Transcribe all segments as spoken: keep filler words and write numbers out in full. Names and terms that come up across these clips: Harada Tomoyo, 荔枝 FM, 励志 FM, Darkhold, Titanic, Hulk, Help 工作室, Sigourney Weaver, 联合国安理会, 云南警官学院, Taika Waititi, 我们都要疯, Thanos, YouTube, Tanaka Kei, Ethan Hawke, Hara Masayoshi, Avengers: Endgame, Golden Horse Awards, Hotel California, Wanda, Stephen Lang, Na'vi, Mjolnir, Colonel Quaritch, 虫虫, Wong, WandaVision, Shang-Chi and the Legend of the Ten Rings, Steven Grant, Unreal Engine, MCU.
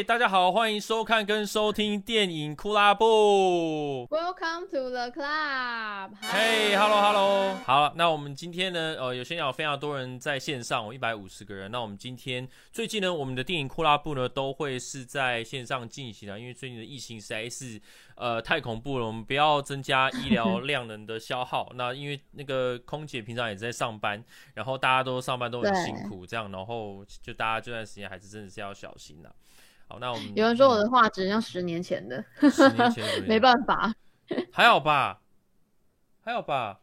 嘿， hey, 大家好，欢迎收看跟收听电影酷拉部。Welcome to the club。嘿 ，Hello Hello。好了，那我们今天呢，呃，有先有非常多人在线上，我一百五十个人。那我们今天最近呢，我们的电影酷拉部呢，都会是在线上进行啊，因为最近的疫情实在是呃太恐怖了，我们不要增加医疗量能的消耗。那因为那个空姐平常也在上班，然后大家都上班都很辛苦，这样，然后就大家这段时间还是真的是要小心啦、啊。好，那我们有人说我的画质像十年前的，十年前的没办法，还好吧，还好吧，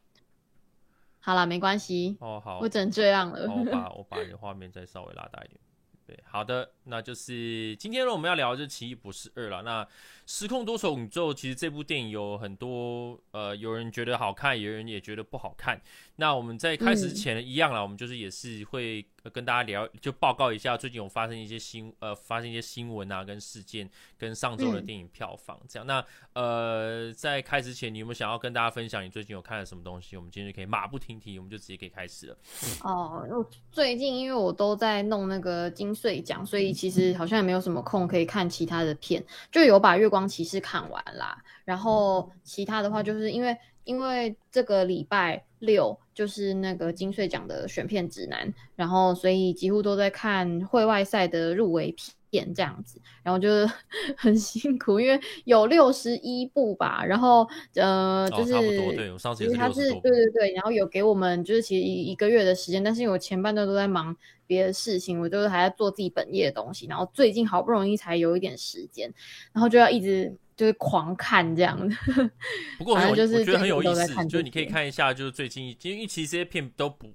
好啦，没关系。哦，好，我只能这样了。我把我把你的画面再稍微拉大一点。对，好的，那就是今天我们要聊的就是《奇异博士二》啦。那《失控多重宇宙》其实这部电影有很多呃，有人觉得好看，有人也觉得不好看。那我们在开始前一样啦，嗯、我们就是也是会跟大家聊，就报告一下最近有发生一些新呃，发生一些新闻啊，跟事件，跟上周的电影票房这样。嗯、那呃，在开始前，你有没有想要跟大家分享你最近有看了什么东西？我们今天就可以马不停蹄，我们就直接可以开始了。哦，我最近因为我都在弄那个金穗奖，所以其实好像也没有什么空可以看其他的片，就有把《月光骑士》看完啦。然后其他的话，就是因为因为这个礼拜六就是那个金穗奖的选片指南，然后所以几乎都在看会外赛的入围片这样子，然后就是很辛苦，因为有六十一部吧，然后呃就是、哦、差不多，对，我上次也是六十多部，对对对，然后有给我们就是其实一个月的时间，但是因为我前半段都在忙别的事情，我就是还在做自己本业的东西，然后最近好不容易才有一点时间，然后就要一直就是狂看这样的。不过我觉得很有意思，就是你可以看一下，就是最近因为其实这些片都不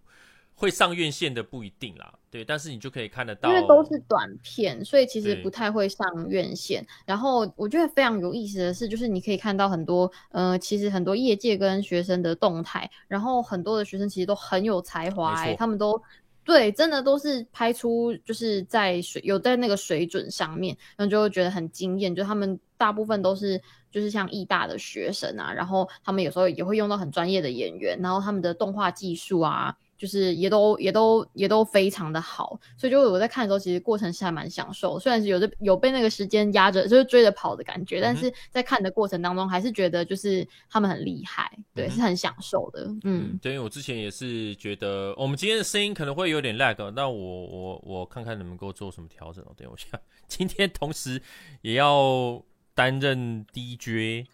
会上院线的不一定啦，对，但是你就可以看得到，因为都是短片，所以其实不太会上院线。然后我觉得非常有意思的是，就是你可以看到很多呃，其实很多业界跟学生的动态，然后很多的学生其实都很有才华、欸，他们都。对，真的都是拍出就是在水有在那个水准上面，然后就会觉得很惊艳。就他们大部分都是就是像艺大的学生啊，然后他们有时候也会用到很专业的演员，然后他们的动画技术啊，就是也都也都也都非常的好。所以就我在看的时候，其实过程是还蛮享受，虽然是有的有被那个时间压着，就是追着跑的感觉，但是在看的过程当中，还是觉得就是他们很厉害，对，是很享受的。嗯，对，因为我之前也是觉得我们今天的声音可能会有点 lag， 那我我我看看能够做什么调整哦。对，我想今天同时也要担任 D J，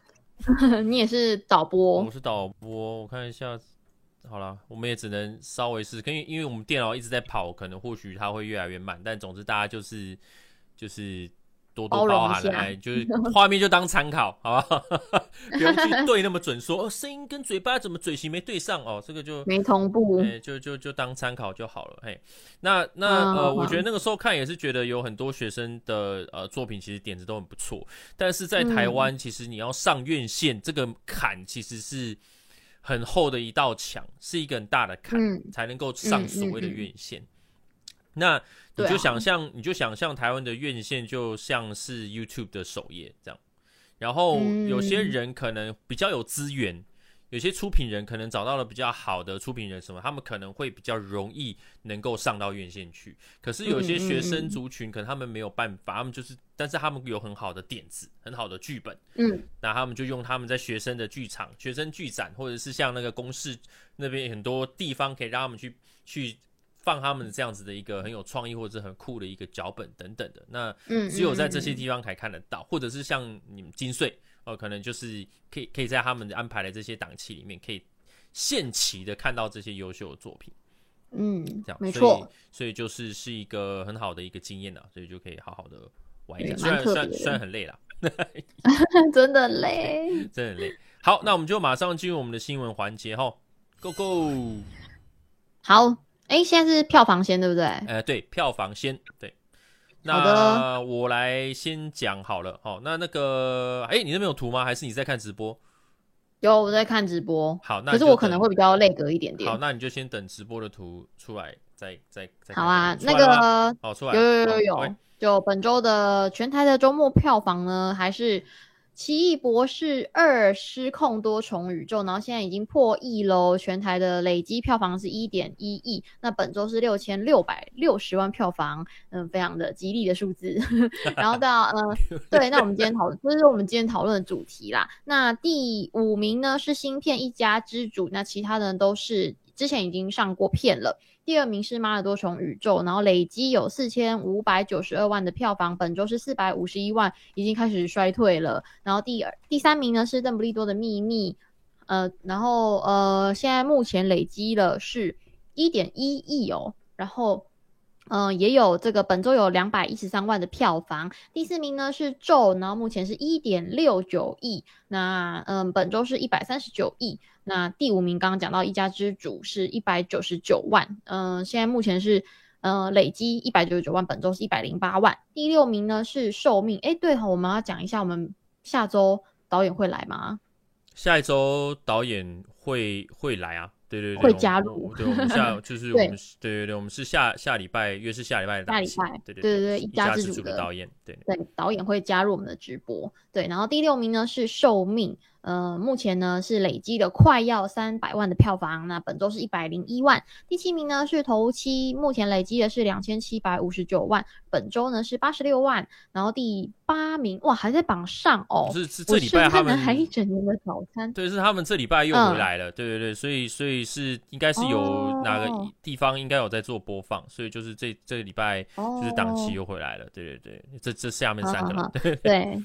你也是导播，我是导播，我看一下。好啦，我们也只能稍微试，因为我们电脑一直在跑，可能或许它会越来越慢，但总之大家就是就是多多包涵来，就是画面就当参考，好不好？不用去对那么准说，说哦，声音跟嘴巴怎么嘴型没对上哦，这个就没同步，欸、就就就当参考就好了。嘿，那那、嗯、呃，我觉得那个时候看也是觉得有很多学生的呃作品其实点子都很不错，但是在台湾、嗯、其实你要上院线这个坎其实是。很厚的一道墙，是一个很大的坎，嗯、才能够上所谓的院线。嗯嗯嗯、那你就想象，啊、你就想象台湾的院线就像是 YouTube 的首页这样。然后有些人可能比较有资源，嗯、有些出品人可能找到了比较好的出品人什么，他们可能会比较容易能够上到院线去。可是有些学生族群，可能他们没有办法，他们就是，但是他们有很好的点子，很好的剧本，嗯，那他们就用他们在学生的剧场、学生剧展，或者是像那个公视那边很多地方，可以让他们去去放他们这样子的一个很有创意或者是很酷的一个脚本等等的。那只有在这些地方才看得到，嗯嗯嗯、或者是像你们金穗，呃，可能就是可以可以在他们安排的这些档期里面，可以限期的看到这些优秀的作品。嗯，这样没错，所以所以就是是一个很好的一个经验啊，所以就可以好好的。玩一下，虽然虽然虽然很累啦，真的累，真的累。好，那我们就马上进入我们的新闻环节哈 ，Go Go。好，哎、欸，现在是票房先对不对？呃，对，票房先对。那我来先讲好了，好，那那个，哎、欸，你那边有图吗？还是你在看直播？有，我在看直播。好，那可是我可能会比较累格一点点。好，那你就先等直播的图出来，再再再。好啊，那个，好，出来，有有有有。就本周的全台的周末票房呢，还是奇异博士二失控多重宇宙，然后现在已经破亿咯，全台的累积票房是 一点一亿，那本周是六千六百六十万票房，嗯，非常的吉利的数字然后到呃，对，那我们今天讨论，这是我们今天讨论的主题啦。那第五名呢是新片一家之主，那其他的都是之前已经上过片了。第二名是妈的多重宇宙，然后累积有四千五百九十二万的票房，本周是四百五十一万，已经开始衰退了。然后第二第三名呢是邓布利多的秘密，呃然后呃现在目前累积了是 一点一亿哦，然后嗯、呃，也有这个本周有两百一十三万的票房。第四名呢是咒，然后目前是 一点六九亿，那嗯、呃、本周是一百三十九亿。那第五名刚刚讲到一家之主是一百九十九万，嗯、呃，现在目前是呃累积一百九十九万，本周是一百零八万。第六名呢是寿命，哎对哦，我们要讲一下我们下周导演会来吗？下一周导演会会来啊。对对对，会加入。对，我们下就是我们对对对，我们是下下礼拜，约是下礼拜的下礼拜，对对对对，一家之主的导演，对对导演会加入我们的直播。对，然后第六名呢是寿命，呃，目前呢是累积了快要三百万的票房，那本周是一百零一万。第七名呢是头七，目前累积的是两千七百五十九万，本周呢是八十六万。然后第八名哇还在榜上哦，是是这礼拜他们还一整年的早餐，对，是他们这礼拜又回来了，嗯、对对对，所以所以是应该是有哪个地方应该有在做播放，哦、所以就是这这礼拜就是档期又回来了，哦、对对对，这这下面三个人，好好好对。对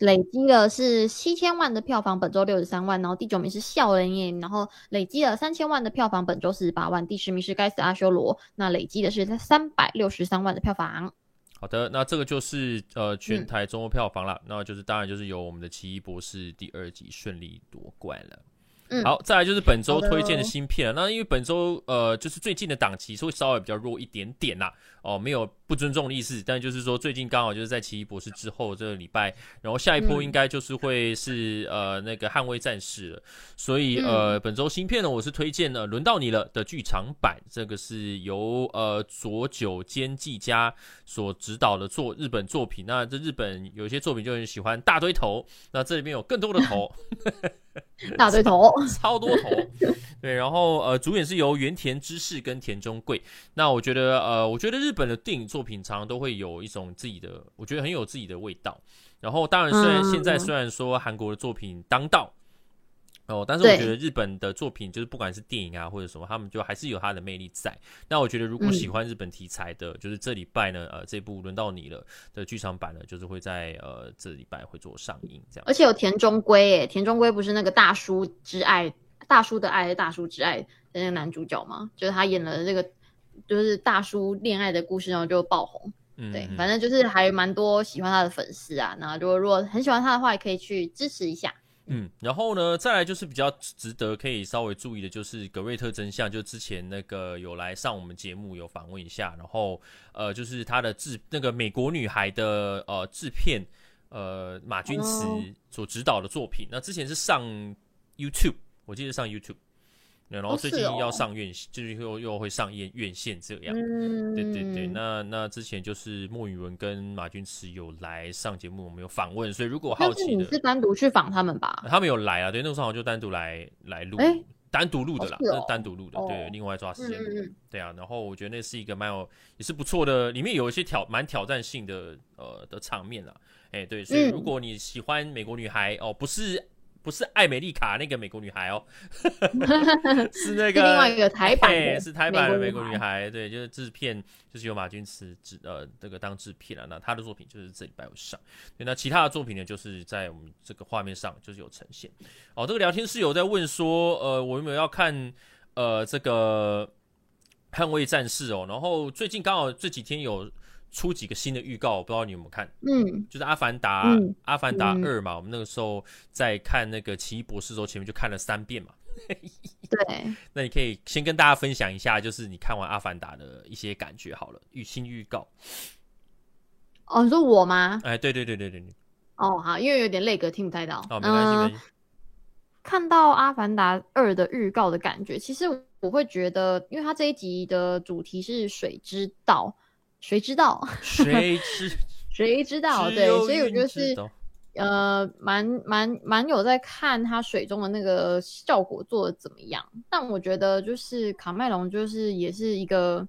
累积的是七千万的票房，本周六十三万。然后第九名是笑人耶，然后累积了三千万的票房，本周四十八万。第十名是该死阿修罗，那累积的是三百六十三万的票房。好的，那这个就是呃全台周末票房啦，嗯、那就是当然就是由我们的奇异博士第二集顺利夺冠了。嗯、好，再来就是本周推荐的新片了。那因为本周呃，就是最近的档期会稍微比较弱一点点啦。哦，没有不尊重的意思，但就是说最近刚好就是在《奇异博士》之后这个礼拜，然后下一波应该就是会是、嗯、呃那个《捍卫战士》了。所以呃，本周新片呢，我是推荐了《轮到你了》的剧场版，这个是由呃佐久间纪佳所执导的作日本作品。那这日本有些作品就很喜欢大堆头，那这里面有更多的头。大对头超多头对，然后呃主演是由原田知世跟田中圭。那我觉得呃我觉得日本的电影作品常常都会有一种自己的，我觉得很有自己的味道。然后当然虽然现在虽然说韩国的作品当道，哦，但是我觉得日本的作品就是不管是电影啊或者什么，他们就还是有它的魅力在。那我觉得如果喜欢日本题材的，嗯、就是这礼拜呢，呃，这部轮到你了的剧场版呢，就是会在呃这礼拜会做上映这样。而且有田中圭，诶，田中圭不是那个大叔之爱、大叔的爱、大叔之爱的那个男主角吗？就是他演了这个就是大叔恋爱的故事，然后就爆红。对，反正就是还蛮多喜欢他的粉丝啊。然后如果如果很喜欢他的话，也可以去支持一下。嗯，然后呢，再来就是比较值得可以稍微注意的，就是格瑞特真相，就之前那个有来上我们节目有访问一下，然后呃，就是他的制那个美国女孩的呃制片呃马君慈所指导的作品， oh. 那之前是上 YouTube， 我记得上 YouTube。然后最近要上院，哦是哦、就是又又会上院院线这样，嗯、对对对。那那之前就是莫宇文跟马君慈有来上节目，我们有访问，所以如果好奇的，但是你是单独去访他们吧？他们有来啊，对，那时候好像就单独来来录，欸、单独录的啦，哦是哦、是单独录的，哦、对，另外抓时间录的，嗯、对啊。然后我觉得那是一个蛮有也是不错的，里面有一些挑蛮挑战性的呃的场面啦，哎、欸、对，所以如果你喜欢美国女孩哦，不是。不是艾美丽卡那个美国女孩哦是那个是另外一个台版的、欸、是台版的美国女 孩, 女孩对，就是制片就是由马君慈呃这个当制片啦、啊、那他的作品就是这礼拜有上，对，那其他的作品呢就是在我们这个画面上就是有呈现哦。这个聊天室有在问说呃我有没有要看呃这个捍卫战士哦，然后最近刚好这几天有出几个新的预告，我不知道你有没有看，嗯，就是阿凡达、嗯、阿凡达二嘛、嗯、我们那个时候在看那个奇异博士的时候前面就看了三遍嘛对，那你可以先跟大家分享一下就是你看完阿凡达的一些感觉好了，预新预告。哦，你说我吗？哎，对对对对对对。哦，好，因为有点累格听不太到。哦，没关系、呃、没关系。看到阿凡达二的预告的感觉，其实我会觉得因为它这一集的主题是水之道，谁知道？谁知？谁知道？对，所以我觉得是，呃，蛮蛮蛮有在看他水中的那个效果做的怎么样。但我觉得就是卡麦隆就是也是一个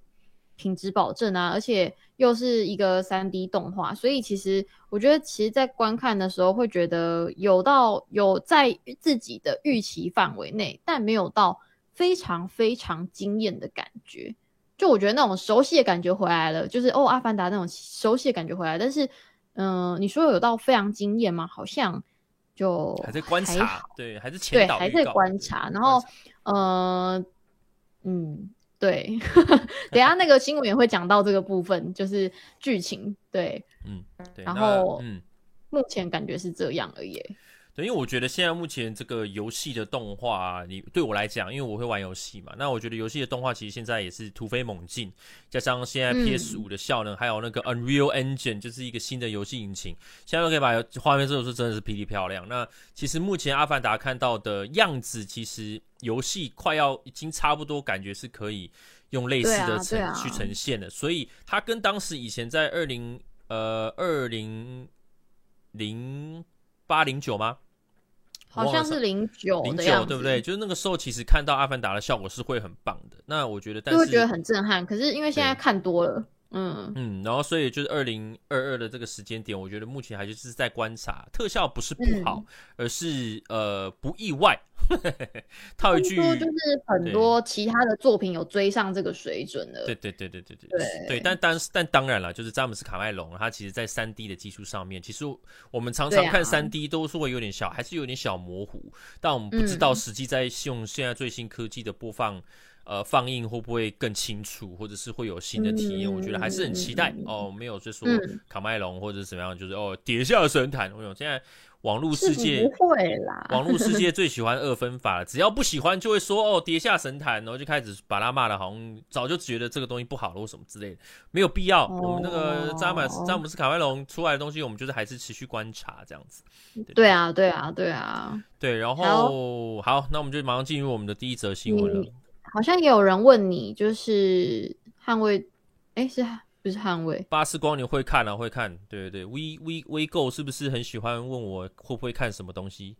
品质保证啊，而且又是一个 三 D 动画，所以其实我觉得其实在观看的时候会觉得有到有在自己的预期范围内，但没有到非常非常惊艳的感觉。就我觉得那种熟悉的感觉回来了，就是哦阿凡达那种熟悉的感觉回来，但是嗯、呃，你说有到非常惊艳吗？好像就还在观察，对，还是前导预告，对，还在观察。然后，呃，嗯，对，等一下那个新闻也会讲到这个部分，就是剧情，对，嗯，对。然后，嗯，目前感觉是这样而已。对，因为我觉得现在目前这个游戏的动画、啊、你对我来讲，因为我会玩游戏嘛，那我觉得游戏的动画其实现在也是突飞猛进，加上现在 P S 五 的效能、嗯、还有那个 Unreal Engine 就是一个新的游戏引擎，现在都可以把画面做出真的是霹雳漂亮。那其实目前阿凡达看到的样子，其实游戏快要已经差不多，感觉是可以用类似的呈、啊啊、去呈现的，所以它跟当时以前在二零呃二零零八零九吗？好像是零九的样子，对不对？就是那个时候其实看到阿凡达的效果是会很棒的，那我觉得但是就会觉得很震撼，可是因为现在看多了，嗯嗯，然后所以就是二零二二的这个时间点，我觉得目前还就是在观察，特效不是不好、嗯、而是呃不意外套一句就是很多其他的作品有追上这个水准了，对对对对对对 对, 对, 对 但, 但, 但当然了，就是詹姆斯卡麦隆他其实在 三 D 的技术上面，其实我们常常看 三 D 都是会有点小、啊、还是有点小模糊，但我们不知道实际在用现在最新科技的播放、嗯呃，放映会不会更清楚，或者是会有新的体验？嗯、我觉得还是很期待、嗯、哦。没有就说卡麦隆或者怎么样，就是哦跌下神坛。我现在网络世界不会啦，网络世界最喜欢二分法了，只要不喜欢就会说哦跌下神坛，然后就开始把他骂了，好像早就觉得这个东西不好了或什么之类的，没有必要。哦、我们那个詹姆斯詹姆斯卡麦隆出来的东西，我们就是还是持续观察这样子。对, 对, 对啊，对啊，对啊，对。然后 好, 好，那我们就马上进入我们的第一则新闻了。嗯，好像也有人问你，就是捍卫，哎，是不是捍卫？巴斯光年会看啊，会看，对对对。微微微购是不是很喜欢问我会不会看什么东西？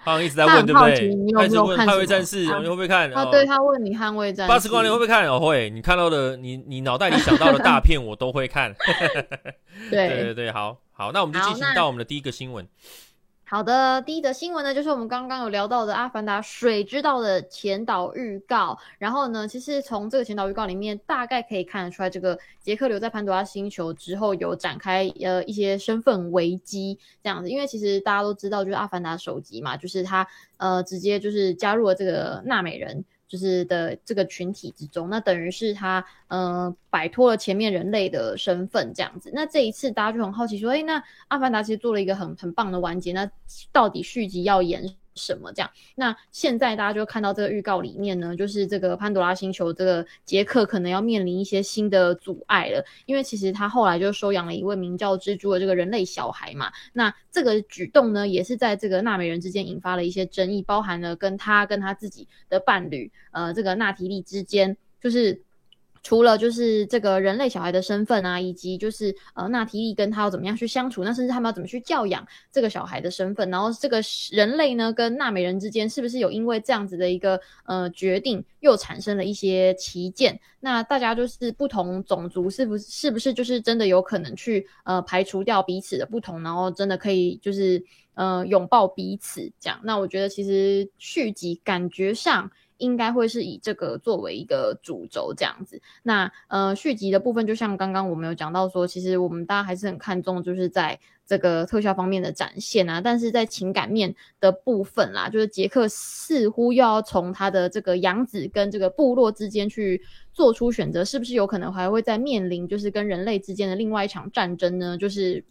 好像一直在问，对不对？你有没有看捍卫战士？你会不会看？啊，对，他问你捍卫战士，巴斯光年会不会看？哦，会。你看到的，你你脑袋里想到的大片，我都会看。对对对，好好，那我们就进行到我们的第一个新闻。好的，第一则新闻呢，就是我们刚刚有聊到的《阿凡达：水之道》的前导预告。然后呢，其实从这个前导预告里面，大概可以看得出来，这个杰克留在潘多拉星球之后，有展开呃一些身份危机这样子。因为其实大家都知道，就是阿凡达首集嘛，就是他呃直接就是加入了这个纳美人，就是的这个群体之中，那等于是他呃摆脱了前面人类的身份这样子。那这一次大家就很好奇说，哎、欸，那阿凡达其实做了一个很很棒的完结，那到底续集要演什么这样？那现在大家就看到这个预告里面呢，就是这个潘多拉星球这个杰克可能要面临一些新的阻碍了，因为其实他后来就收养了一位名叫蜘蛛的这个人类小孩嘛。那这个举动呢，也是在这个纳美人之间引发了一些争议，包含了跟他跟他自己的伴侣呃这个纳提利之间，就是除了就是这个人类小孩的身份啊，以及就是呃纳提利跟他要怎么样去相处，那甚至他们要怎么去教养这个小孩的身份，然后这个人类呢跟纳美人之间是不是有因为这样子的一个呃决定又产生了一些歧见？那大家就是不同种族是不是是不是就是真的有可能去呃排除掉彼此的不同，然后真的可以就是呃拥抱彼此这样？那我觉得其实续集感觉上应该会是以这个作为一个主轴这样子。那呃续集的部分，就像刚刚我们有讲到说，其实我们大家还是很看重就是在这个特效方面的展现啊，但是在情感面的部分啦，就是杰克似乎又要从他的这个养子跟这个部落之间去做出选择，是不是有可能还会再面临就是跟人类之间的另外一场战争呢？就是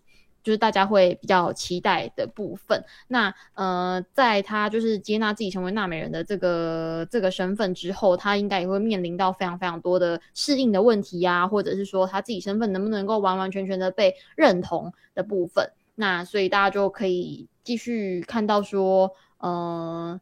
就是大家会比较期待的部分。那呃，在他就是接纳自己成为纳美人的这个这个身份之后，他应该也会面临到非常非常多的适应的问题啊，或者是说他自己身份能不能够完完全全的被认同的部分。那所以大家就可以继续看到说，呃，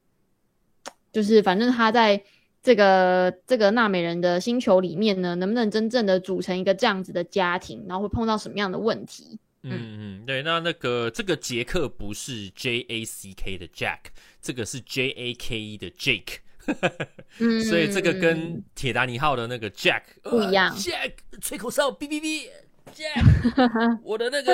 就是反正他在这个这个纳美人的星球里面呢，能不能真正的组成一个这样子的家庭，然后会碰到什么样的问题？嗯嗯，对，那那个这个杰克不是 J A C K 的 Jack， 这个是 J A K E 的 Jake， 所以这个跟铁达尼号的那个 Jack 不一样。呃、Jack 吹口哨，哔哔哔 ，Jack， 我的那个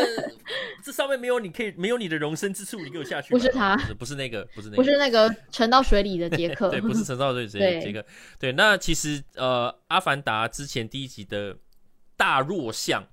这上面没有你可以没有你的容身之处，你给我下去。不是他，不是那个，不是那个，不是那个沉到水里的杰克，对，不是沉到水里的杰克。对，那其实呃，《阿凡达》之前第一集的大弱项。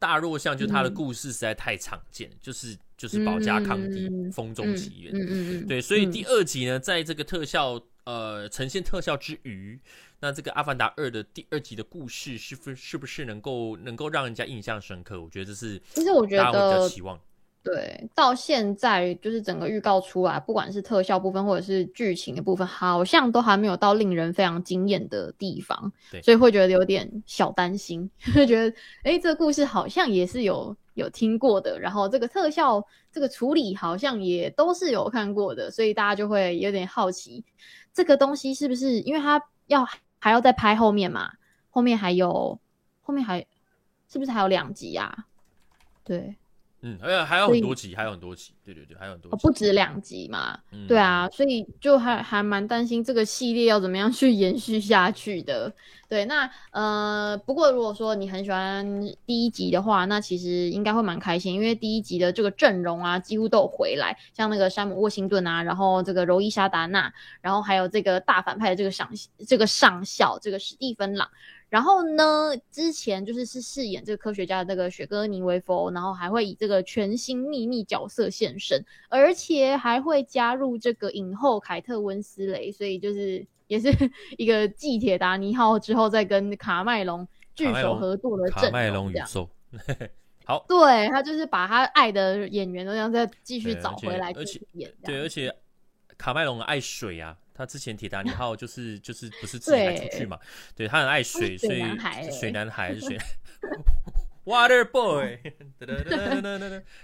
大弱项就是他的故事实在太常见、嗯、就是就是保加康帝、嗯、风中奇缘、嗯嗯嗯、对，所以第二集呢在这个特效呃呈现特效之余，那这个阿凡达二的第二集的故事是不 是, 是不是能够能够让人家印象深刻，我觉得这是其实我觉得大家会比较期望。对，到现在就是整个预告出来，不管是特效部分或者是剧情的部分，好像都还没有到令人非常惊艳的地方，所以会觉得有点小担心，就觉得哎，这个故事好像也是有有听过的，然后这个特效这个处理好像也都是有看过的，所以大家就会有点好奇，这个东西是不是因为它要还要再拍后面嘛？后面还有后面还是不是还有两集啊？对。嗯，还有还有很多集，还有很多集，对对对，还有很多集，哦、不止两集嘛、嗯，对啊，所以就还还蛮担心这个系列要怎么样去延续下去的。对，那呃，不过如果说你很喜欢第一集的话，那其实应该会蛮开心，因为第一集的这个阵容啊，几乎都有回来，像那个山姆沃辛顿啊，然后这个柔伊莎达娜，然后还有这个大反派的这个上这个上校，这个史蒂芬朗。然后呢，之前就是是饰演这个科学家的这个雪哥尼维佛，然后还会以这个全新秘密角色现身，而且还会加入这个影后凯特温斯雷，所以就是也是一个继铁达尼号之后再跟卡麦隆聚首合作的阵容。卡麦隆宇宙。好，对，他就是把他爱的演员都要再继续找回来去演。对，而且卡麦隆爱水啊。他之前铁达尼号就是就是不是自己还出去嘛？对，他很爱水，所以水男孩是水Water Boy 。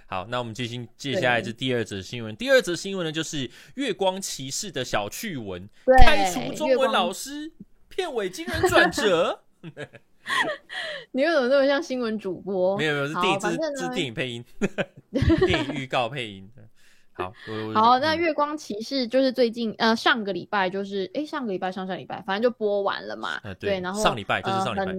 好，那我们进行接下来是第二则新闻。第二则新闻呢，就是《月光骑士》的小趣闻，开除中文老师，片尾惊人转折。你为什么那么像新闻主播？没有没有，是电影，是电影配音，电影预告配音。好好，那月光骑士就是最近呃上个礼拜就是哎上个礼拜上上礼拜反正就播完了嘛、呃、对, 对，然后上礼拜就是上礼拜、呃、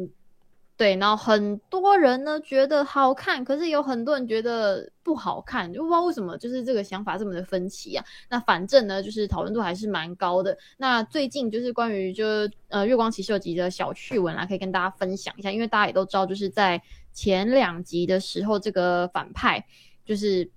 对，然后很多人呢觉得好看，可是有很多人觉得不好看，就不知道为什么就是这个想法这么的分歧啊。那反正呢就是讨论度还是蛮高的，那最近就是关于就呃月光骑士集的小趣闻啦，可以跟大家分享一下，因为大家也都知道就是在前两集的时候，这个反派就是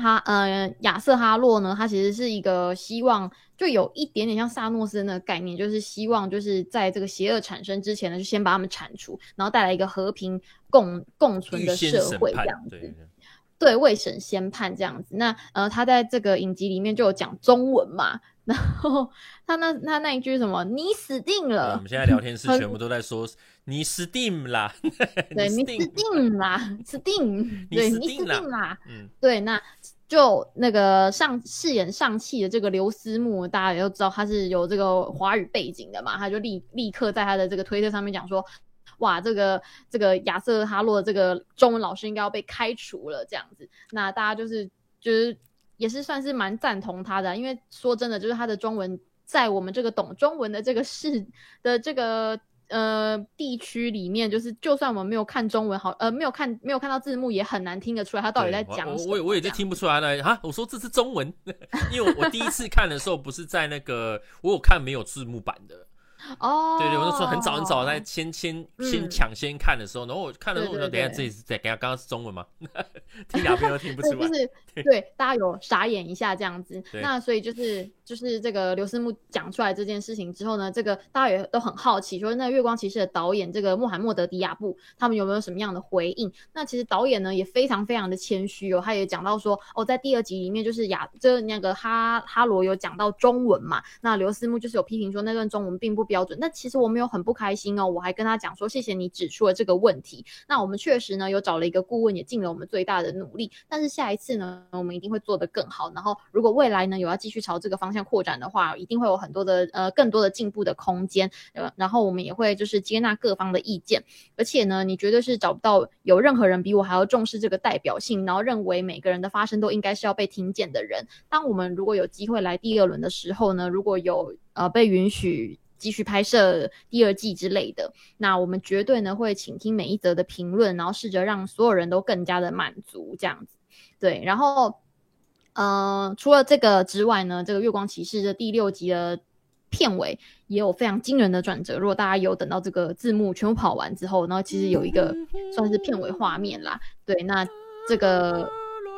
他呃，亚瑟哈洛呢，他其实是一个希望，就有一点点像萨诺斯的概念，就是希望就是在这个邪恶产生之前呢，就先把他们铲除，然后带来一个和平共共存的社会这样子。对，未审先判这样子。那呃，他在这个影集里面就有讲中文嘛，然后他那他那一句什么“你死定了”，我们现在聊天室全部都在说“你死定啦”，对，你死定啦，死定，对，你死定啦，嗯，对，那。就那个上饰演上汽的这个刘思慕，大家也都知道他是有这个华语背景的嘛，他就立立刻在他的这个推特上面讲说，哇，这个这个亚瑟哈洛的这个中文老师应该要被开除了这样子。那大家就是就是也是算是蛮赞同他的、啊，因为说真的，就是他的中文在我们这个懂中文的这个市的这个。呃，地区里面就是，就算我们没有看中文好，呃，没有看没有看到字幕，也很难听得出来他到底在讲什么。我我也就听不出来了哈，我说这是中文，因为 我, 我第一次看的时候不是在那个，我有看没有字幕版的。哦、oh, ，对对，我那时候很早很早在先先先抢先看的时候，嗯、然后我看的时候，我说等一下这里是在刚刚是中文吗？听两遍都听不出来，就是对, 对大家有傻眼一下这样子。那所以就是就是这个刘思慕讲出来这件事情之后呢，这个大家也都很好奇，说那月光骑士的导演这个穆罕默德·迪亚布他们有没有什么样的回应？那其实导演呢也非常非常的谦虚哦，他也讲到说哦，在第二集里面就是亚这那个哈哈罗有讲到中文嘛，那刘思慕就是有批评说那段中文并不。标准，但其实我没有很不开心哦，我还跟他讲说谢谢你指出了这个问题，那我们确实呢有找了一个顾问，也尽了我们最大的努力，但是下一次呢我们一定会做得更好，然后如果未来呢有要继续朝这个方向扩展的话，一定会有很多的呃更多的进步的空间、呃、然后我们也会就是接纳各方的意见，而且呢你绝对是找不到有任何人比我还要重视这个代表性，然后认为每个人的发声都应该是要被听见的人。当我们如果有机会来第二轮的时候呢，如果有呃被允许继续拍摄第二季之类的，那我们绝对呢会倾听每一则的评论，然后试着让所有人都更加的满足这样子。对，然后呃除了这个之外呢，这个月光骑士的第六集的片尾也有非常惊人的转折，如果大家有等到这个字幕全部跑完之后，然后其实有一个算是片尾画面啦，对，那这个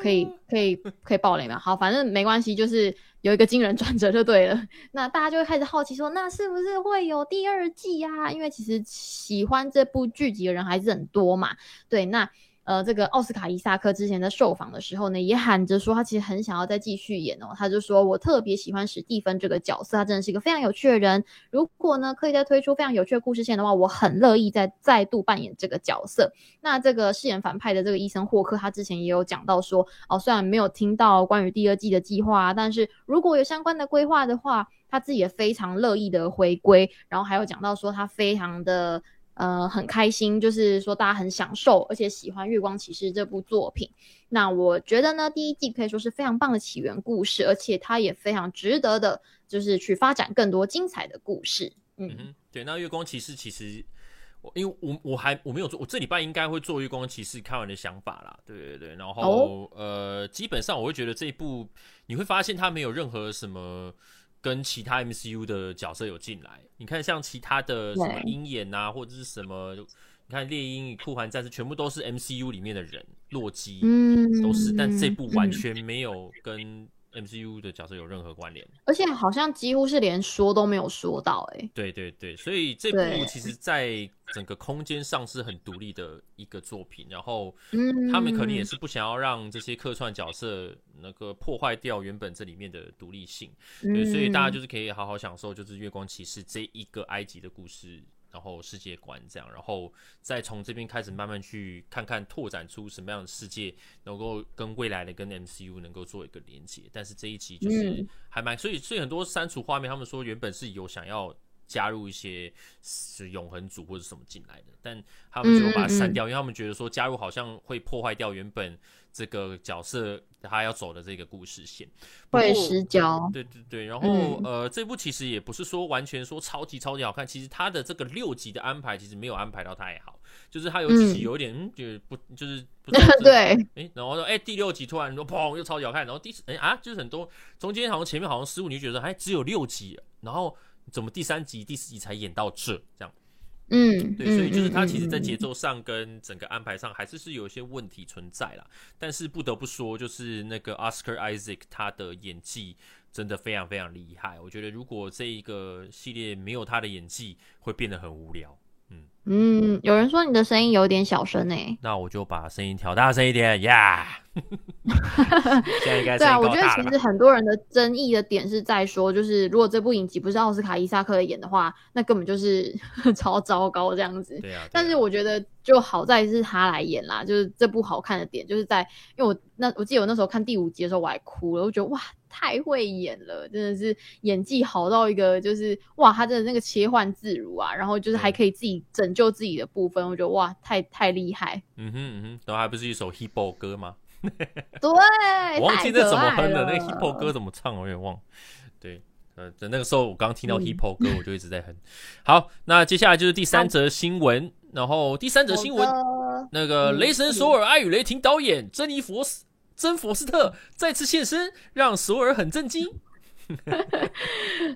可以可以可以爆雷吗？好，反正没关系，就是有一个惊人转折就对了。那大家就会开始好奇说，那是不是会有第二季啊？因为其实喜欢这部剧集的人还是很多嘛。对，那呃，这个奥斯卡伊萨克之前在受访的时候呢，也喊着说他其实很想要再继续演哦。他就说我特别喜欢史蒂芬这个角色，他真的是一个非常有趣的人。如果呢可以再推出非常有趣的故事线的话，我很乐意再再度扮演这个角色。那这个饰演反派的这个伊森霍克，他之前也有讲到说，哦，虽然没有听到关于第二季的计划啊，但是如果有相关的规划的话，他自己也非常乐意的回归。然后还有讲到说他非常的。呃，很开心，就是说大家很享受，而且喜欢《月光骑士》这部作品。那我觉得呢，第一季可以说是非常棒的起源故事，而且它也非常值得的，就是去发展更多精彩的故事。嗯，嗯对。那《月光骑士》其实，我因为我我还我没有做，我这礼拜应该会做《月光骑士》看完的想法啦。对对对。然后、哦、呃，基本上我会觉得这一部，你会发现它没有任何什么。跟其他 M C U 的角色有进来，你看像其他的什么鹰眼啊，或者是什么，你看猎鹰与酷寒战士，全部都是 M C U 里面的人，洛基都是，但这部完全没有跟 M C U 的角色有任何关联，而且好像几乎是连说都没有说到、欸、对对对，所以这部其实在整个空间上是很独立的一个作品，然后他们可能也是不想要让这些客串角色那个破坏掉原本这里面的独立性，对，所以大家就是可以好好享受就是月光骑士这一个埃及的故事，然后世界观这样，然后再从这边开始慢慢去看看拓展出什么样的世界能够跟未来的跟 M C U 能够做一个连接，但是这一集就是还蛮，所以所以很多删除画面他们说原本是有想要加入一些永恒组或者什么进来的，但他们就把它删掉，因为他们觉得说加入好像会破坏掉原本这个角色他要走的这个故事线，会失焦。对对对，然后、嗯、呃，这部其实也不是说完全说超级超级好看，其实他的这个六集的安排其实没有安排到太好，就是他有几集有点嗯，就、嗯、不就是不对，哎，然后说哎、欸、第六集突然说砰又超级好看，然后第哎、欸、啊就是很多中间好像前面好像失误，你就觉得哎只有六集，然后。怎么第三集第四集才演到这这样，嗯，对，所以就是他其实在节奏上跟整个安排上还是是有一些问题存在啦，但是不得不说就是那个 Oscar Isaac 他的演技真的非常非常厉害，我觉得如果这一个系列没有他的演技会变得很无聊。嗯嗯，有人说你的声音有点小声诶、欸，那我就把声音调大声一点呀。Yeah! 现在应该声音高大了吧。对啊，我觉得其实很多人的争议的点是在说，就是如果这部影集不是奥斯卡伊萨克演的话，那根本就是超糟糕这样子。对啊。对啊，但是我觉得就好在是他来演啦，就是这部好看的点就是在，因为我那我记得我那时候看第五集的时候我还哭了，我觉得哇太会演了，真的是演技好到一个就是哇他真的那个切换自如啊，然后就是还可以自己拯救。就自己的部分，我觉得哇，太太厉害。嗯哼嗯哼，然后还不是一首 Hippo 歌吗？对，我忘记那怎么哼的，那 Hippo 歌怎么唱我有点忘。对，呃，那个时候我刚听到 Hippo 歌，我就一直在哼。好，那接下来就是第三则新闻，然后第三则新闻，那个雷神索尔·艾与雷霆导演珍妮佛斯珍佛斯特再次现身，让索尔很震惊。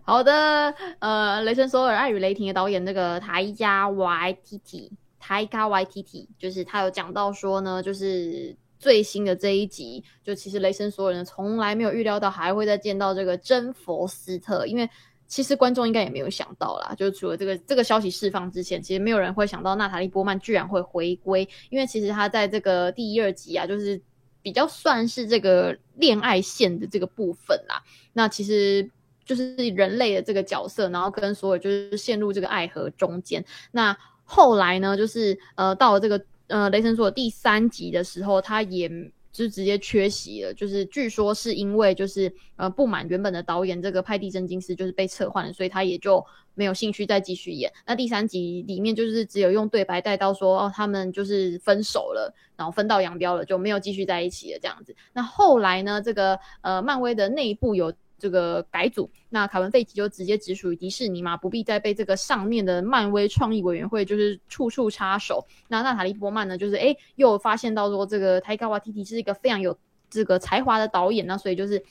好的，呃，雷神索尔爱与雷霆的导演那个台加 Y T T 台加 Y T T 就是他有讲到说呢，就是最新的这一集，就其实雷神索尔呢从来没有预料到还会再见到这个珍佛斯特，因为其实观众应该也没有想到啦，就是除了这个这个消息释放之前，其实没有人会想到娜塔莉波曼居然会回归，因为其实他在这个第二集啊，就是比较算是这个恋爱线的这个部分啦，那其实就是人类的这个角色，然后跟索尔就是陷入这个爱河中间。那后来呢，就是呃到了这个呃雷神索尔第三集的时候，他也就直接缺席了，就是据说是因为就是呃不满原本的导演这个派蒂珍金斯就是被撤换了，所以他也就没有兴趣再继续演。那第三集里面就是只有用对白带到说哦他们就是分手了，然后分道扬镳了，就没有继续在一起了这样子。那后来呢，这个呃漫威的内部有这个改组，那凯文·费奇就直接直属于迪士尼嘛，不必再被这个上面的漫威创意委员会就是处处插手。那娜塔莉·波曼呢，就是哎又发现到说这个泰迦瓦提提是一个非常有这个才华的导演，那所以就是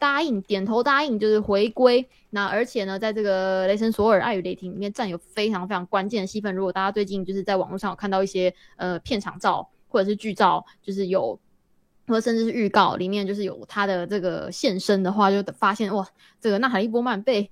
答应点头答应就是回归。那而且呢，在这个雷神索尔爱与雷霆里面占有非常非常关键的戏份。如果大家最近就是在网络上有看到一些呃片场照或者是剧照，就是有或者甚至是预告里面就是有他的这个现身的话，就发现哇，这个娜塔莉波曼被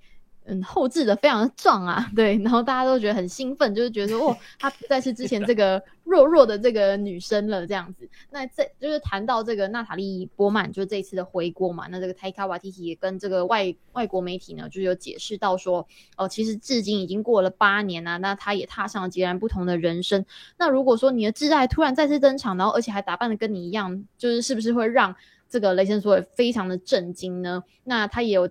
嗯后置的非常的壮啊，对，然后大家都觉得很兴奋，就是觉得说哦，她不再是之前这个弱弱的这个女生了这样子。那这就是谈到这个娜塔莉波曼就是这一次的回国嘛，那这个泰卡瓦提提也跟这个外外国媒体呢就是有解释到说哦、呃，其实至今已经过了八年啊，那她也踏上了截然不同的人生。那如果说你的挚爱突然再次登场，然后而且还打扮的跟你一样，就是是不是会让这个雷神索尔非常的震惊呢？那他也有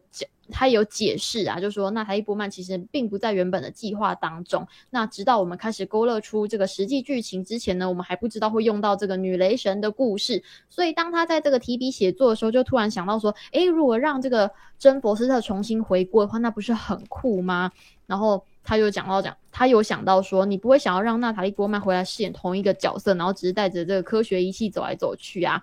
他有解释啊，就说娜塔莉波曼其实并不在原本的计划当中，那直到我们开始勾勒出这个实际剧情之前呢，我们还不知道会用到这个女雷神的故事。所以当他在这个提笔写作的时候，就突然想到说诶，如果让这个珍佛斯特重新回归的话，那不是很酷吗？然后他就讲到讲他有想到说，你不会想要让娜塔莉波曼回来饰演同一个角色，然后只是带着这个科学仪器走来走去啊。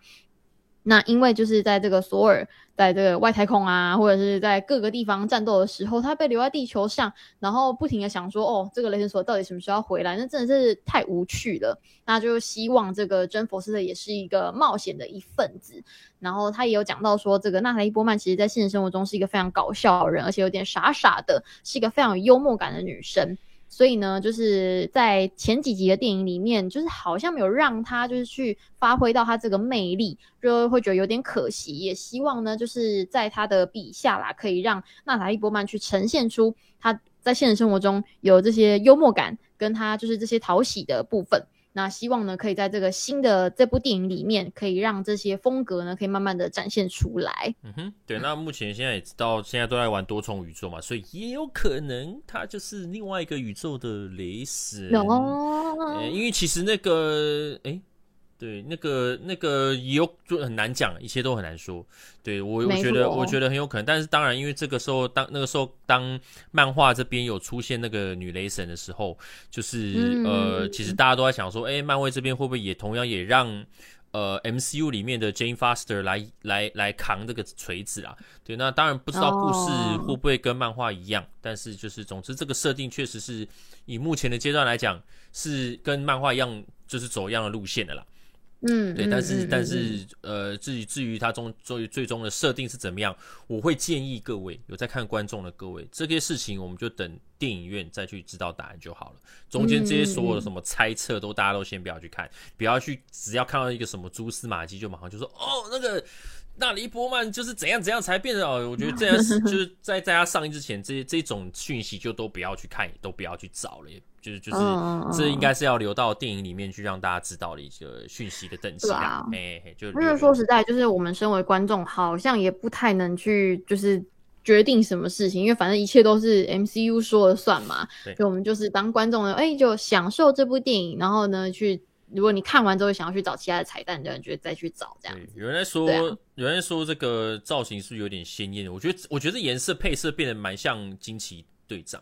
那因为就是在这个索尔在这个外太空啊，或者是在各个地方战斗的时候，他被留在地球上，然后不停的想说哦，这个雷神索尔到底什么时候要回来，那真的是太无趣了。那就希望这个珍佛斯特也是一个冒险的一份子。然后他也有讲到说，这个娜塔莉波曼其实在现实生活中是一个非常搞笑的人，而且有点傻傻的，是一个非常有幽默感的女生。所以呢，就是在前几集的电影里面，就是好像没有让他就是去发挥到他这个魅力，就会觉得有点可惜。也希望呢，就是在他的笔下啦，可以让娜塔莉波曼去呈现出他在现实生活中有这些幽默感，跟他就是这些讨喜的部分。那希望呢，可以在这个新的这部电影里面，可以让这些风格呢，可以慢慢的展现出来。嗯哼，对。那目前现在也知道，现在都在玩多重宇宙嘛，所以也有可能他就是另外一个宇宙的雷神。哦、欸。因为其实那个，哎、欸，对，那个那个也有就很难讲，一切都很难说。对我，我觉得我觉得很有可能，但是当然，因为这个时候当那个时候当漫画这边有出现那个女雷神的时候，就是、嗯、呃，其实大家都在想说，哎、欸，漫威这边会不会也同样也让呃 M C U 里面的 Jane Foster 来来来扛这个锤子啦？对，那当然不知道故事会不会跟漫画一样，哦、但是就是总之这个设定确实是以目前的阶段来讲，是跟漫画一样，就是走一样的路线的啦。嗯，对，但是、嗯、但是呃，至于至于它中最最终的设定是怎么样，我会建议各位有在看观众的各位，这些事情我们就等电影院再去知道答案就好了。中间这些所有的什么猜测都大家都先不要去看，不要去，只要看到一个什么蛛丝马迹就马上就说哦，那个娜莉波曼就是怎样怎样才变得哦。我觉得这样就是在在他上映之前，这这种讯息就都不要去看，也都不要去找了。就是就是，这应该是要留到电影里面去让大家知道的一个讯息的等级啦。哎、啊，就就是说实在，就是我们身为观众，好像也不太能去就是决定什么事情，因为反正一切都是 M C U 说了算嘛。所以我们就是当观众呢，哎、欸，就享受这部电影，然后呢去。如果你看完之后想要去找其他的彩蛋的人，就再去找这样子。有人在说、啊，有人在说这个造型是不是有点鲜艳？我觉得，我觉得颜色配色变得蛮像惊奇队长。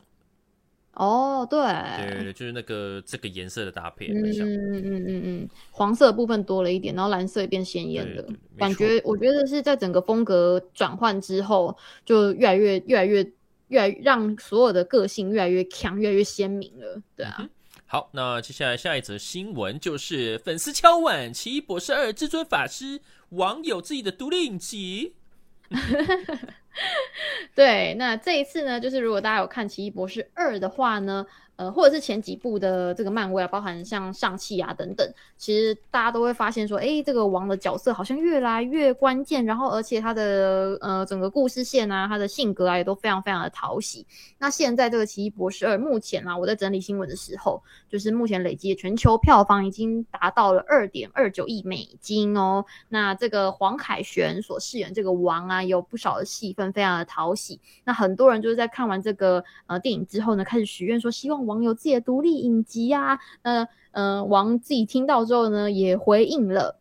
哦，对，对对对，就是那个这个颜色的搭配蛮像。嗯嗯嗯嗯，黄色的部分多了一点，然后蓝色也变鲜艳了。感觉我觉得是在整个风格转换之后，就越来越、越来越、越来越让所有的个性越来越强、越来越鲜明了。对啊。嗯，好，那接下来下一则新闻就是粉丝敲碗，《奇异博士二》至尊法师王有自己的独立影集。对，那这一次呢，就是如果大家有看《奇异博士二》的话呢，呃，或者是前几部的这个漫威啊，包含像尚气啊等等，其实大家都会发现说，哎，这个王的角色好像越来越关键，然后而且他的呃整个故事线啊，他的性格啊也都非常非常的讨喜。那现在这个奇异博士二目前啊，我在整理新闻的时候，就是目前累积全球票房已经达到了 二点二九亿美金哦。那这个黄凯旋所饰演这个王啊，有不少的戏份非常的讨喜。那很多人就是在看完这个呃电影之后呢，开始许愿说希望王有自己的独立影集啊，呃呃，王自己听到之后呢，也回应了。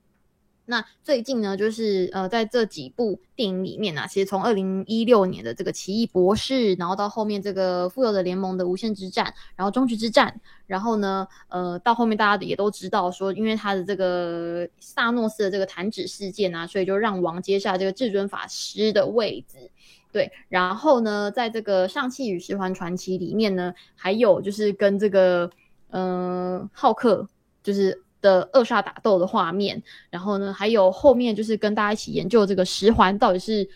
那最近呢，就是呃，在这几部电影里面啊，其实从二零一六年的这个《奇异博士》，然后到后面这个《复仇者联盟》的《无限之战》，然后《终局之战》，然后呢，呃，到后面大家也都知道说，因为他的这个萨诺斯的这个弹指事件啊，所以就让王接下这个至尊法师的位置。对，然后呢，在这个《尚气与十环传奇》里面呢，还有就是跟这个呃浩克就是的恶煞打斗的画面，然后呢，还有后面就是跟大家一起研究这个十环到底是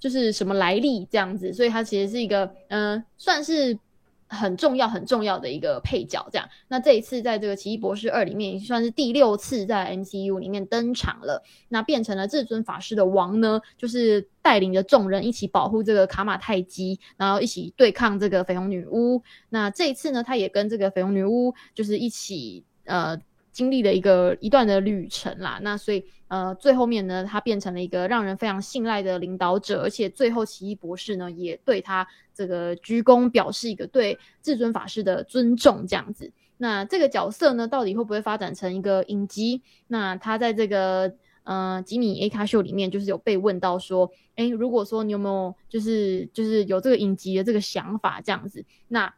就是什么来历这样子，所以它其实是一个嗯、呃，算是很重要很重要的一个配角这样。那这一次在这个《奇异博士二》里面，算是第六次在 M C U 里面登场了。那变成了至尊法师的王呢，就是带领着众人一起保护这个卡玛泰姬，然后一起对抗这个绯红女巫。那这一次呢，他也跟这个绯红女巫就是一起呃经历了一个一段的旅程啦。那所以呃最后面呢，他变成了一个让人非常信赖的领导者，而且最后奇异博士呢也对他这个鞠躬，表示一个对至尊法师的尊重这样子。那这个角色呢，到底会不会发展成一个影集？那他在这个呃吉米 A 咖秀里面就是有被问到说，诶，如果说你有没有就是就是有这个影集的这个想法这样子。那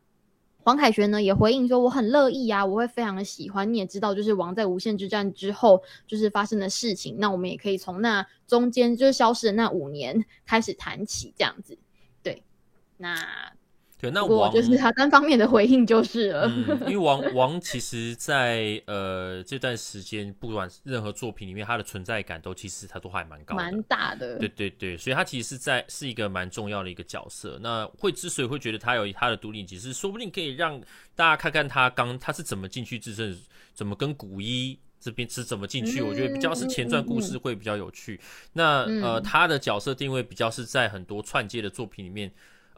黄凯旋呢也回应说，我很乐意啊，我会非常的喜欢。你也知道，就是王在无限之战之后就是发生的事情，那我们也可以从那中间就是消失的那五年开始谈起这样子。对，那对那王就是他单方面的回应就是了。嗯、因为王王其实在呃这段时间，不管任何作品里面，他的存在感都其实他都还蛮高的，蛮大的。对对对，所以他其实是在是一个蛮重要的一个角色。那会之所以会觉得他有他的独立影集，是说不定可以让大家看看他刚他是怎么进去自身，怎么跟古一这边是怎么进去。我觉得比较是前传故事会比较有趣。那呃他的角色定位比较是在很多串接的作品里面。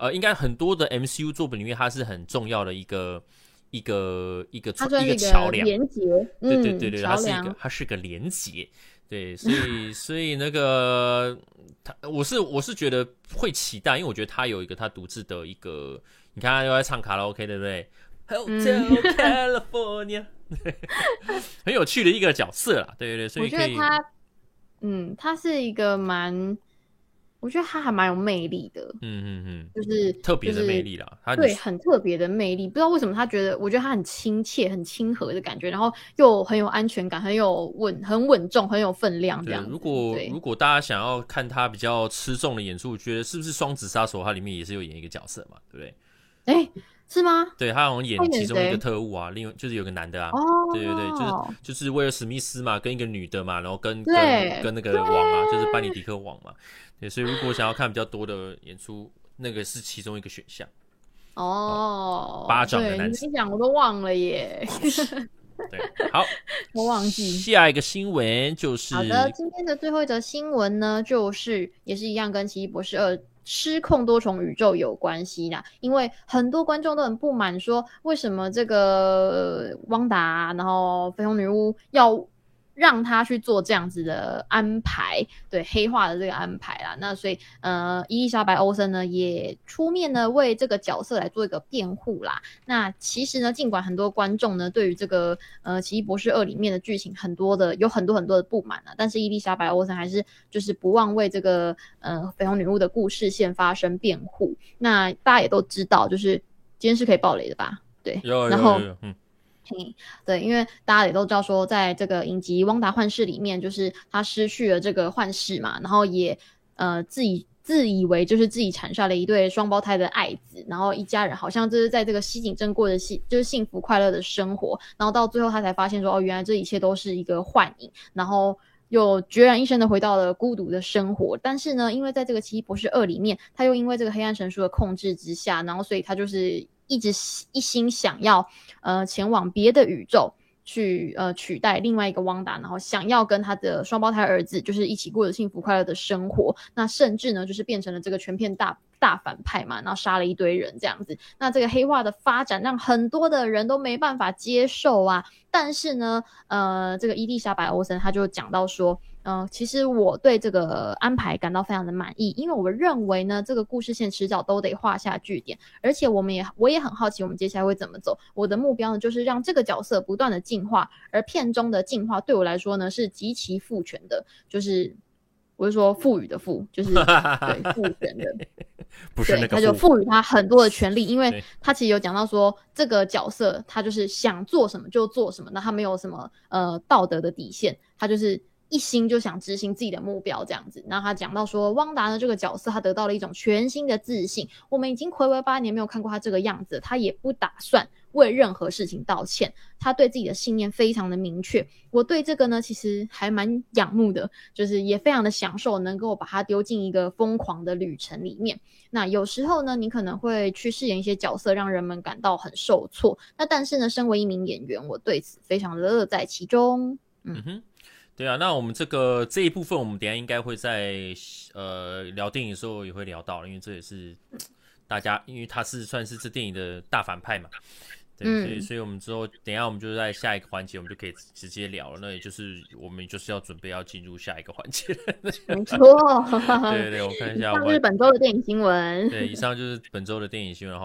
呃，应该很多的 M C U 作品里面，它是很重要的一个一个一个一个桥梁，连结，对对对对，嗯、它是一个它是个连结，对，所以所以那个他，我是我是觉得会期待，因为我觉得他有一个他独自的一个，你看他又在唱卡拉 OK， 对不对？ Hotel California， 很有趣的一个角色啦，对对对，所以可以我觉得他，嗯，他是一个蛮。我觉得他还蛮有魅力的，嗯嗯嗯，就是特别的魅力啦，就是、他对很特别的魅力，不知道为什么他觉得，我觉得他很亲切、很亲和的感觉，然后又很有安全感，很有稳、很稳重、很有分量这样。如果如果大家想要看他比较吃重的演出，我觉得是不是《双子杀手》他里面也是有演一个角色嘛，对不对？哎、欸，是吗？对，他好像演其中一个特务啊，另外就是有个男的啊， oh. 对对对，就是就是威尔史密斯嘛，跟一个女的嘛，然后跟跟跟那个王啊，就是班尼迪克王嘛。对，所以如果想要看比较多的演出，那个是其中一个选项。哦，巴掌的男子，你讲我都忘了耶。对，好，我忘记。下一个新闻就是，好的，今天的最后一则新闻呢，就是也是一样跟《奇异博士二》失控多重宇宙有关系啦，因为很多观众都很不满，说为什么这个、呃、汪达，然后绯红女巫要。让他去做这样子的安排，对，黑化的这个安排啦。那所以呃伊丽莎白·欧森呢也出面呢为这个角色来做一个辩护啦。那其实呢，尽管很多观众呢对于这个呃奇异博士二里面的剧情很多的有很多很多的不满啦，但是伊丽莎白·欧森还是就是不忘为这个呃绯红女巫的故事线发声辩护。那大家也都知道，就是今天是可以爆雷的吧？对，有然后有有有嗯。对，因为大家也都知道说，在这个影集《汪达幻视》里面，就是他失去了这个幻视嘛，然后也呃自己自以为就是自己产下了一对双胞胎的爱子，然后一家人好像就是在这个西景镇过的幸就是幸福快乐的生活，然后到最后他才发现说，哦，原来这一切都是一个幻影，然后又决然一身的回到了孤独的生活。但是呢，因为在这个《奇异博士二》里面，他又因为这个黑暗神树的控制之下，然后所以他就是。一直一心想要呃前往别的宇宙去呃取代另外一个汪达，然后想要跟他的双胞胎儿子就是一起过着幸福快乐的生活，那甚至呢就是变成了这个全片大大反派嘛，然后杀了一堆人这样子。那这个黑化的发展让很多的人都没办法接受啊，但是呢呃这个伊丽莎白·欧森他就讲到说呃，其实我对这个安排感到非常的满意，因为我认为呢这个故事线迟早都得画下句点，而且我们也我也很好奇我们接下来会怎么走。我的目标呢就是让这个角色不断的进化，而片中的进化对我来说呢是极其赋权的，就是我就说赋予的赋，就是对赋权的不是那个赋，他就赋予他很多的权利，因为他其实有讲到说这个角色他就是想做什么就做什么，那他没有什么呃道德的底线，他就是一心就想执行自己的目标这样子。然后他讲到说汪达呢这个角色他得到了一种全新的自信，我们已经睽违八年没有看过他这个样子，他也不打算为任何事情道歉，他对自己的信念非常的明确，我对这个呢其实还蛮仰慕的，就是也非常的享受能够把他丢进一个疯狂的旅程里面。那有时候呢你可能会去饰演一些角色让人们感到很受挫，那但是呢身为一名演员我对此非常的乐在其中。 嗯, 嗯哼对啊，那我们这个这一部分我们等一下应该会在呃聊电影的时候也会聊到，因为这也是大家，因为他是算是这电影的大反派嘛，对，嗯、所以所以我们之后等一下我们就在下一个环节我们就可以直接聊了，那也就是我们就是要准备要进入下一个环节了。没错，对对，我看一下以上就是本周的电影新闻。对，以上就是本周的电影新闻哈。